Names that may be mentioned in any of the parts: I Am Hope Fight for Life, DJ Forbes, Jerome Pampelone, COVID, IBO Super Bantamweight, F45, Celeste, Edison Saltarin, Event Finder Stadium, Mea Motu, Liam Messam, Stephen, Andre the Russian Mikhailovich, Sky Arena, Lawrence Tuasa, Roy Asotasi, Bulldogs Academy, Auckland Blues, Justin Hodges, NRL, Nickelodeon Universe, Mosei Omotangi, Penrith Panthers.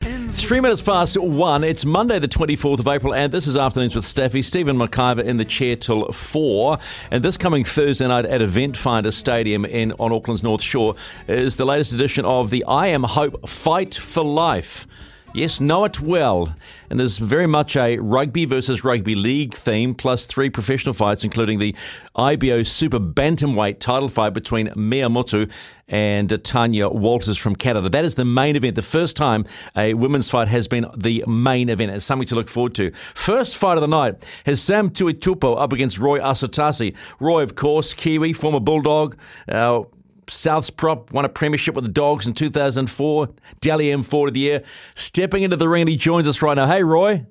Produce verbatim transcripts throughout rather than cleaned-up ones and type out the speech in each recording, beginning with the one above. It's three minutes past one. It's Monday the twenty-fourth of April, and this is Afternoons with Staffy. Stephen McIver in the chair till four. And this coming Thursday night at Event Finder Stadium in on Auckland's North Shore is the latest edition of the I Am Hope Fight for Life. Yes, know it well. And there's very much a rugby versus rugby league theme, plus three professional fights, including the I B O Super Bantamweight title fight between Mea Motu and Tanya Walters from Canada. That is the main event. The first time a women's fight has been the main event. It's something to look forward to. First fight of the night has Sam Tuitupo up against Roy Asotasi. Roy, of course, Kiwi, former Bulldog, uh, South's prop, won a premiership with the Dogs in two thousand four, Dally M four of the year. Stepping into the ring, and he joins us right now. Hey, Roy.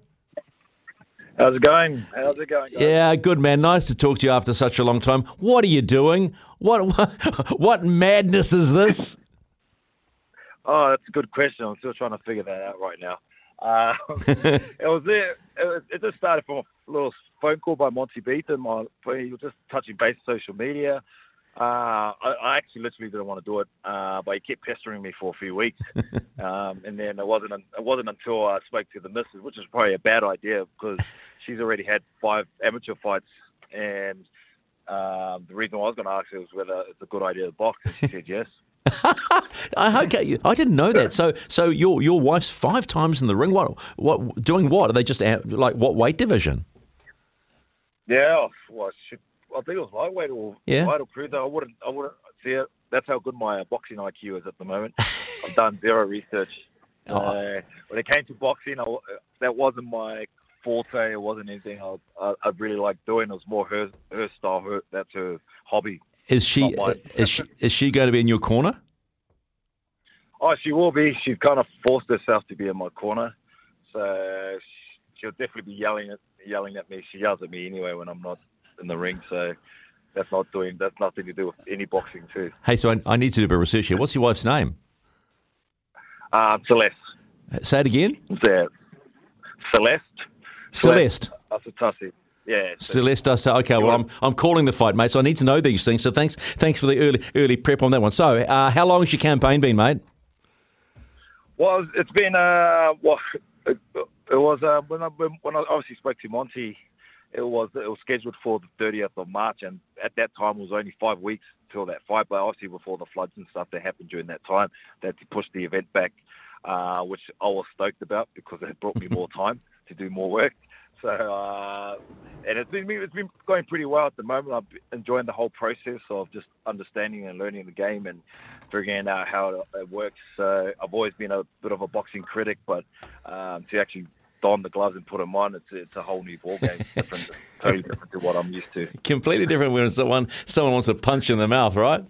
How's it going? How's it going, guys? Yeah, good, man. Nice to talk to you after such a long time. What are you doing? What what, what madness is this? Oh, that's a good question. I'm still trying to figure that out right now. Uh, it was there. It, was, it just started from a little phone call by Monty Beaton. My, he was just touching base on social media. Uh, I, I actually literally didn't want to do it, uh, but he kept pestering me for a few weeks. Um, and then it wasn't it wasn't until I spoke to the missus, which is probably a bad idea because she's already had five amateur fights. And uh, the reason I was going to ask her was whether it's a good idea to box. And she said yes. Okay, I didn't know that. So so your your wife's five times in the ring. What what doing what? Are they just like what weight division? Yeah, well, she, I think it was lightweight or yeah. light or cruiser. I wouldn't, I wouldn't see it. That's how good my boxing I Q is at the moment. I've done zero research. Oh. Uh, when it came to boxing, I, that wasn't my forte. It wasn't anything I, I, I really liked doing. It was more her, her style. Her, that's her hobby. Is she, is she is she going to be in your corner? Oh, she will be. She's kind of forced herself to be in my corner. So she'll definitely be yelling at, yelling at me. She yells at me anyway when I'm not in the ring, so that's not doing that's nothing to do with any boxing too. Hey, so I, I need to do a bit of research here. What's your wife's name? Uh, Celeste. Say it again. Yeah. Celeste. Celeste. Asotasi. Yeah. Celeste Asotasi. Okay, well, I'm I'm calling the fight, mate. So I need to know these things. So thanks thanks for the early early prep on that one. So uh, how long has your campaign been, mate? Well, it's been uh, well, it, it was uh, when I when I obviously spoke to Monty. It was it was scheduled for the thirtieth of March, and at that time it was only five weeks till that fight. But obviously, before the floods and stuff that happened during that time, they had to push the event back, uh, which I was stoked about because it had brought me more time to do more work. So, uh, and it's been it's been going pretty well at the moment. I'm enjoying the whole process of just understanding and learning the game and figuring out how it, it works. So, I've always been a bit of a boxing critic, but um, to actually don the gloves and put them on, it's, it's a whole new ballgame. It's different, totally different to what I'm used to. Completely different when someone someone wants to punch in the mouth, right?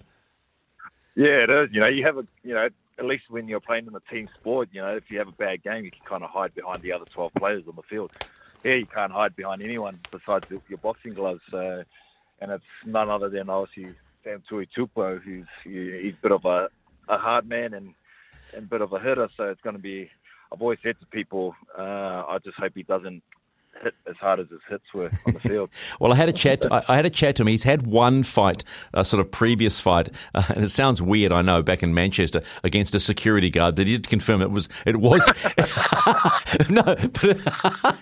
Yeah, it is. You know, you have a, you know, at least when you're playing in a team sport, you know, if you have a bad game, you can kind of hide behind the other twelve players on the field. Here, you can't hide behind anyone besides your boxing gloves. So, and it's none other than obviously Sam Tuitupo, who's he's a bit of a, a hard man and, and a bit of a hitter. So it's going to be. I've always said to people, uh, I just hope he doesn't hit as hard as his hits were on the field. Well, I had a chat. I, I had a chat to him. He's had one fight, a sort of previous fight, uh, and it sounds weird, I know, back in Manchester against a security guard. But he did confirm it was it was no, but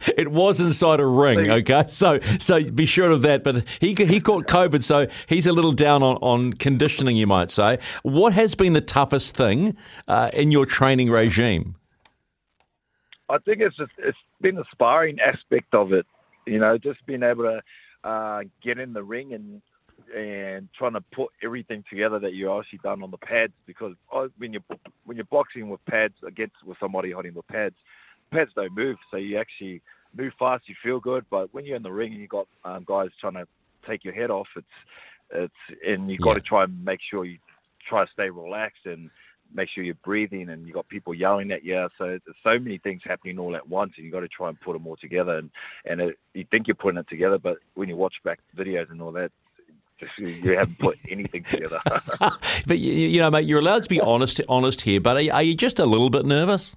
it, it was inside a ring. Okay, so so be sure of that. But he he caught COVID, so he's a little down on, on conditioning, you might say. What has been the toughest thing uh, in your training regime? I think it's just, it's been the sparring aspect of it, you know, just being able to uh, get in the ring and and trying to put everything together that you've actually done on the pads. Because when you're when you're boxing with pads against with somebody holding the pads, pads don't move, so you actually move fast, you feel good. But when you're in the ring and you got um, guys trying to take your head off, it's it's and you got to try and make sure you try to stay relaxed and make sure you're breathing, and you've got people yelling at you. So there's so many things happening all at once, and you've got to try and put them all together. And, and it, you think you're putting it together, but when you watch back videos and all that, just, you haven't put anything together. But, you, you know, mate, you're allowed to be honest honest here, but are, are you just a little bit nervous?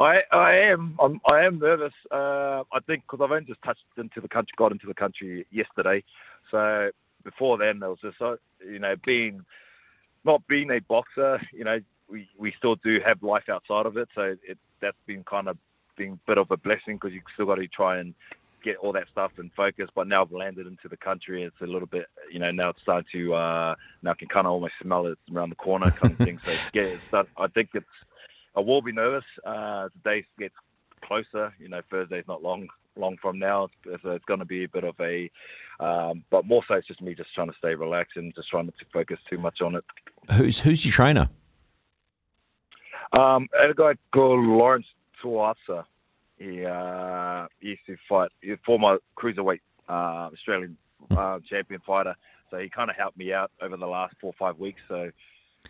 I, I am. I'm, I am nervous. Uh, I think because I've only just touched into the country, got into the country yesterday. So before then, there was just, you know, being... Not being a boxer, you know, we, we still do have life outside of it. So it, that's been kind of been a bit of a blessing because you've still got to try and get all that stuff and focus. But now I've landed into the country. It's a little bit, you know, now it's starting to, uh, now I can kind of almost smell it around the corner kind of thing. So yeah, it's done. I think it's, I will be nervous. Uh, the day gets closer, you know, Thursday's not long. long from now, so it's going to be a bit of a um, but more so it's just me just trying to stay relaxed and just trying not to focus too much on it. Who's who's your trainer? Um, a guy called Lawrence Tuasa. He, uh, he used to fight, he's a former cruiserweight uh, Australian uh, champion fighter, so he kind of helped me out over the last four or five weeks, so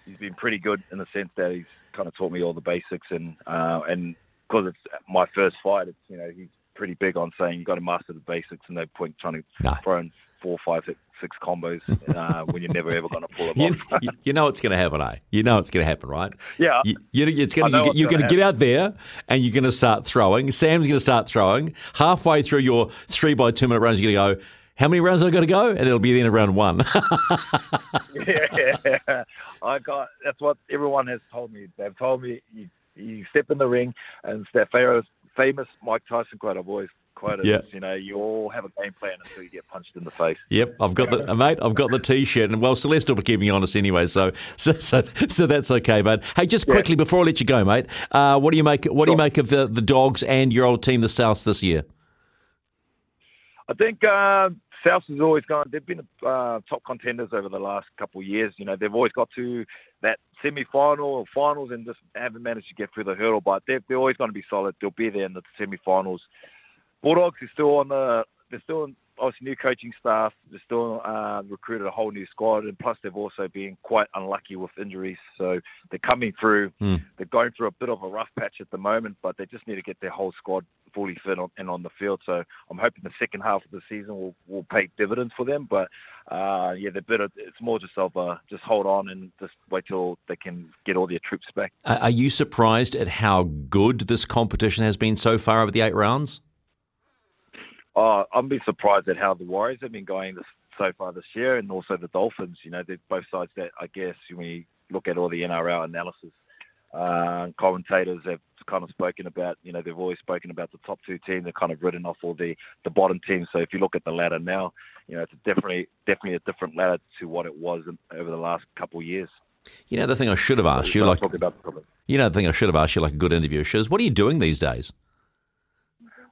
he's been pretty good in the sense that he's kind of taught me all the basics, and uh, and because it's my first fight, it's, you know, he's pretty big on saying you've got to master the basics and no point trying to no. throw in four, five, six, six combos uh, when you're never ever going to pull them you, off. you, you know it's going to happen, eh? You know it's going to happen, right? Yeah. You, you, it's gonna, you, you're going to get out there and you're going to start throwing. Sam's going to start throwing. Halfway through your three by two minute runs, you're going to go, how many rounds have I got to go? And it'll be the end of round one. yeah. I got. That's what everyone has told me. They've told me you, you step in the ring and it's that Pharaoh's famous Mike Tyson quote I've always quoted. Yep. Is, you know, you all have a game plan until you get punched in the face. Yep, I've got the mate. I've got the T-shirt, and well, Celeste will be keeping you honest anyway, so so so, so that's okay, mate. Hey, just quickly yeah. before I let you go, mate, uh, what do you make? What sure. do you make of the, the Dogs and your old team, the Souths, this year? I think uh, Souths has always gone. They've been uh, top contenders over the last couple of years. You know, they've always got to that semi-final or finals and just haven't managed to get through the hurdle, but they're, they're always going to be solid. They'll be there in the semi-finals. Bulldogs is still on the, they're still obviously new coaching staff. They're still uh, recruited a whole new squad, and plus they've also been quite unlucky with injuries. So they're coming through. Mm. They're going through a bit of a rough patch at the moment, but they just need to get their whole squad fully fit on, and on the field. So I'm hoping the second half of the season will, will pay dividends for them. But uh, yeah, they're better. It's more just of uh, just hold on and just wait till they can get all their troops back. Uh, are you surprised at how good this competition has been so far over the eight rounds? Uh, I'm been surprised at how the Warriors have been going this, so far this year, and also the Dolphins. You know, they're both sides that I guess when you look at all the N R L analysis. Uh, commentators have kind of spoken about, you know, they've always spoken about the top two teams. They've kind of written off all the, the bottom teams. So if you look at the ladder now, you know, it's definitely definitely a different ladder to what it was in, over the last couple of years. You know, the thing I should have asked you, like, about you know, the thing I should have asked you, like a good interviewer should, is what are you doing these days?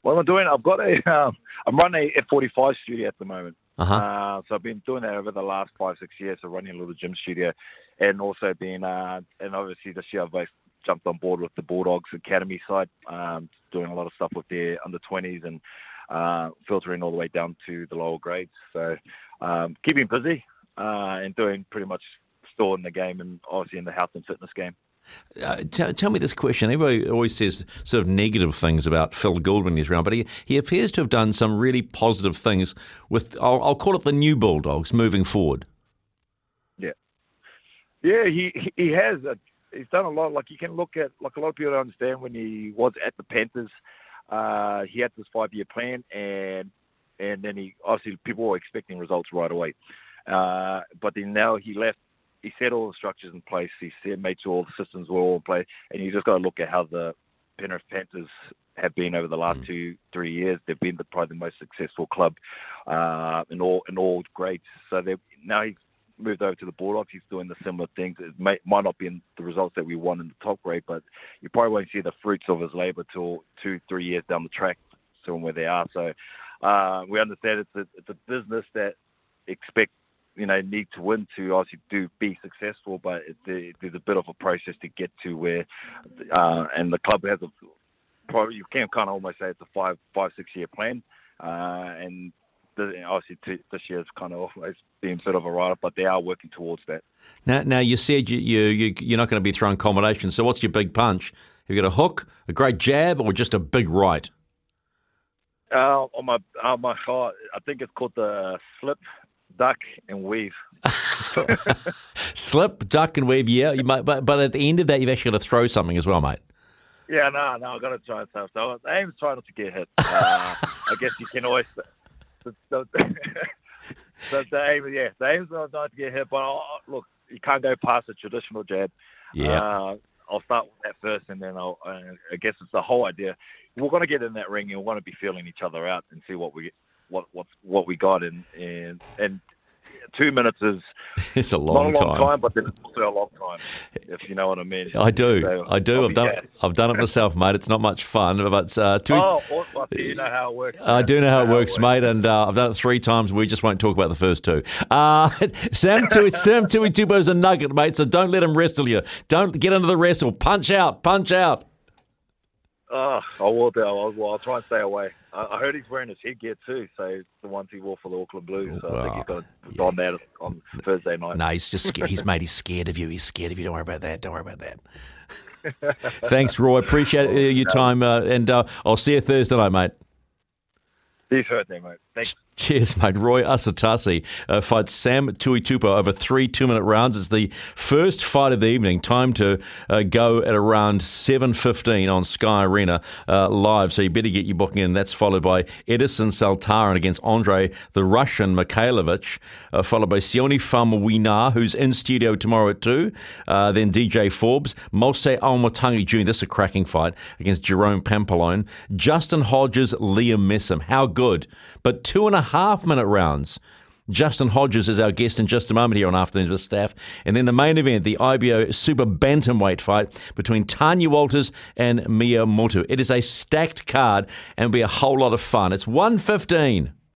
Well, I'm doing, I've got a, um, I'm running a F forty-five studio at the moment. Uh-huh. Uh, so I've been doing that over the last five, six years, so running a little gym studio, and also been, uh, and obviously this year I've both jumped on board with the Bulldogs Academy side, um, doing a lot of stuff with their under twenties and uh, filtering all the way down to the lower grades. So um, keeping busy uh, and doing pretty much still in the game, and obviously in the health and fitness game. Uh, t- tell me this question. Everybody always says sort of negative things about Phil Gould when he's around, but he, he appears to have done some really positive things with, I'll, I'll call it the new Bulldogs moving forward. Yeah. Yeah, he, he has. A, he's done a lot. Like, you can look at, like, a lot of people don't understand when he was at the Panthers, uh, he had this five-year plan, and and then he, obviously, people were expecting results right away. Uh, but then now he left. He set all the structures in place. He said, made sure all the systems were all in place. And you just got to look at how the Penrith Panthers have been over the last mm. two, three years. They've been the, probably the most successful club uh, in all in all grades. So now he's moved over to the Bulldogs. He's doing the similar things. It may, might not be in the results that we want in the top grade, but you probably won't see the fruits of his labour till two, three years down the track, seeing where they are. So uh, we understand it's a, it's a business that expects, you know, need to win to obviously do be successful, but it, it, there's a bit of a process to get to where, uh, and the club has a, probably you can kind of almost say it's a five, five, six year plan, uh, and obviously t- this year's kind of always been a bit of a write-off, but they are working towards that. Now, now you said you, you, you, you're not going to be throwing combinations, so what's your big punch? Have you got a hook, a great jab, or just a big right? Uh, on my, on my heart, I think it's called the slip, duck, and weave. Slip, duck, and weave, yeah. You might, but, but at the end of that, you've actually got to throw something as well, mate. Yeah, no, no, I've got to try and stuff. So I aim to try not to get hit. Uh, I guess you can always... So, so, so the aim, yeah, the aim is not to get hit, but I'll, look, you can't go past the traditional jab. Yeah. Uh, I'll start with that first, and then I'll, uh, I guess it's the whole idea. We're going to get in that ring, and we're going to be feeling each other out and see what we what what, what we got. And, and and two minutes is it's a long, not a long time. time, but then it's also a long time, if you know what I mean. I do, so, I do. I've done, it, I've done it myself, mate. It's not much fun, but it's uh, two. Oh, well, you know how it works. I do know how it works, mate, and uh, I've done it three times. We just won't talk about the first two. Uh, Sam Tui, Sam Tuitupo is a nugget, mate. So don't let him wrestle you. Don't get into the wrestle. Punch out, punch out. Oh, I will do. I'll, I'll try and stay away. I heard he's wearing his headgear too, so the ones he wore for the Auckland Blues. So well, I think he's got yeah. on that on Thursday night. No, he's just scared. he's mate. He's scared of you. He's scared of you. Don't worry about that. Don't worry about that. Thanks, Roy. Appreciate uh, your time, uh, and uh, I'll see you Thursday night, mate. See you Thursday, mate. Thanks. Cheers, mate. Roy Asotasi uh, fights Sam Tuitupo over three two-minute rounds. It's the first fight of the evening. Time to uh, go at around seven fifteen on Sky Arena uh, live, so you better get your booking in. That's followed by Edison Saltarin against Andre the Russian Mikhailovich, uh, followed by Sione FamuWina, who's in studio tomorrow at two. Uh, then D J Forbes, Mosei Omotangi Junior This is a cracking fight against Jerome Pampelone. Justin Hodges, Liam Messam. How good. But two and a half-minute rounds. Justin Hodges is our guest in just a moment here on Afternoons with Staff. And then the main event, the I B O Super Bantamweight fight between Tanya Walters and Mea Motu. It is a stacked card and will be a whole lot of fun. It's one fifteen.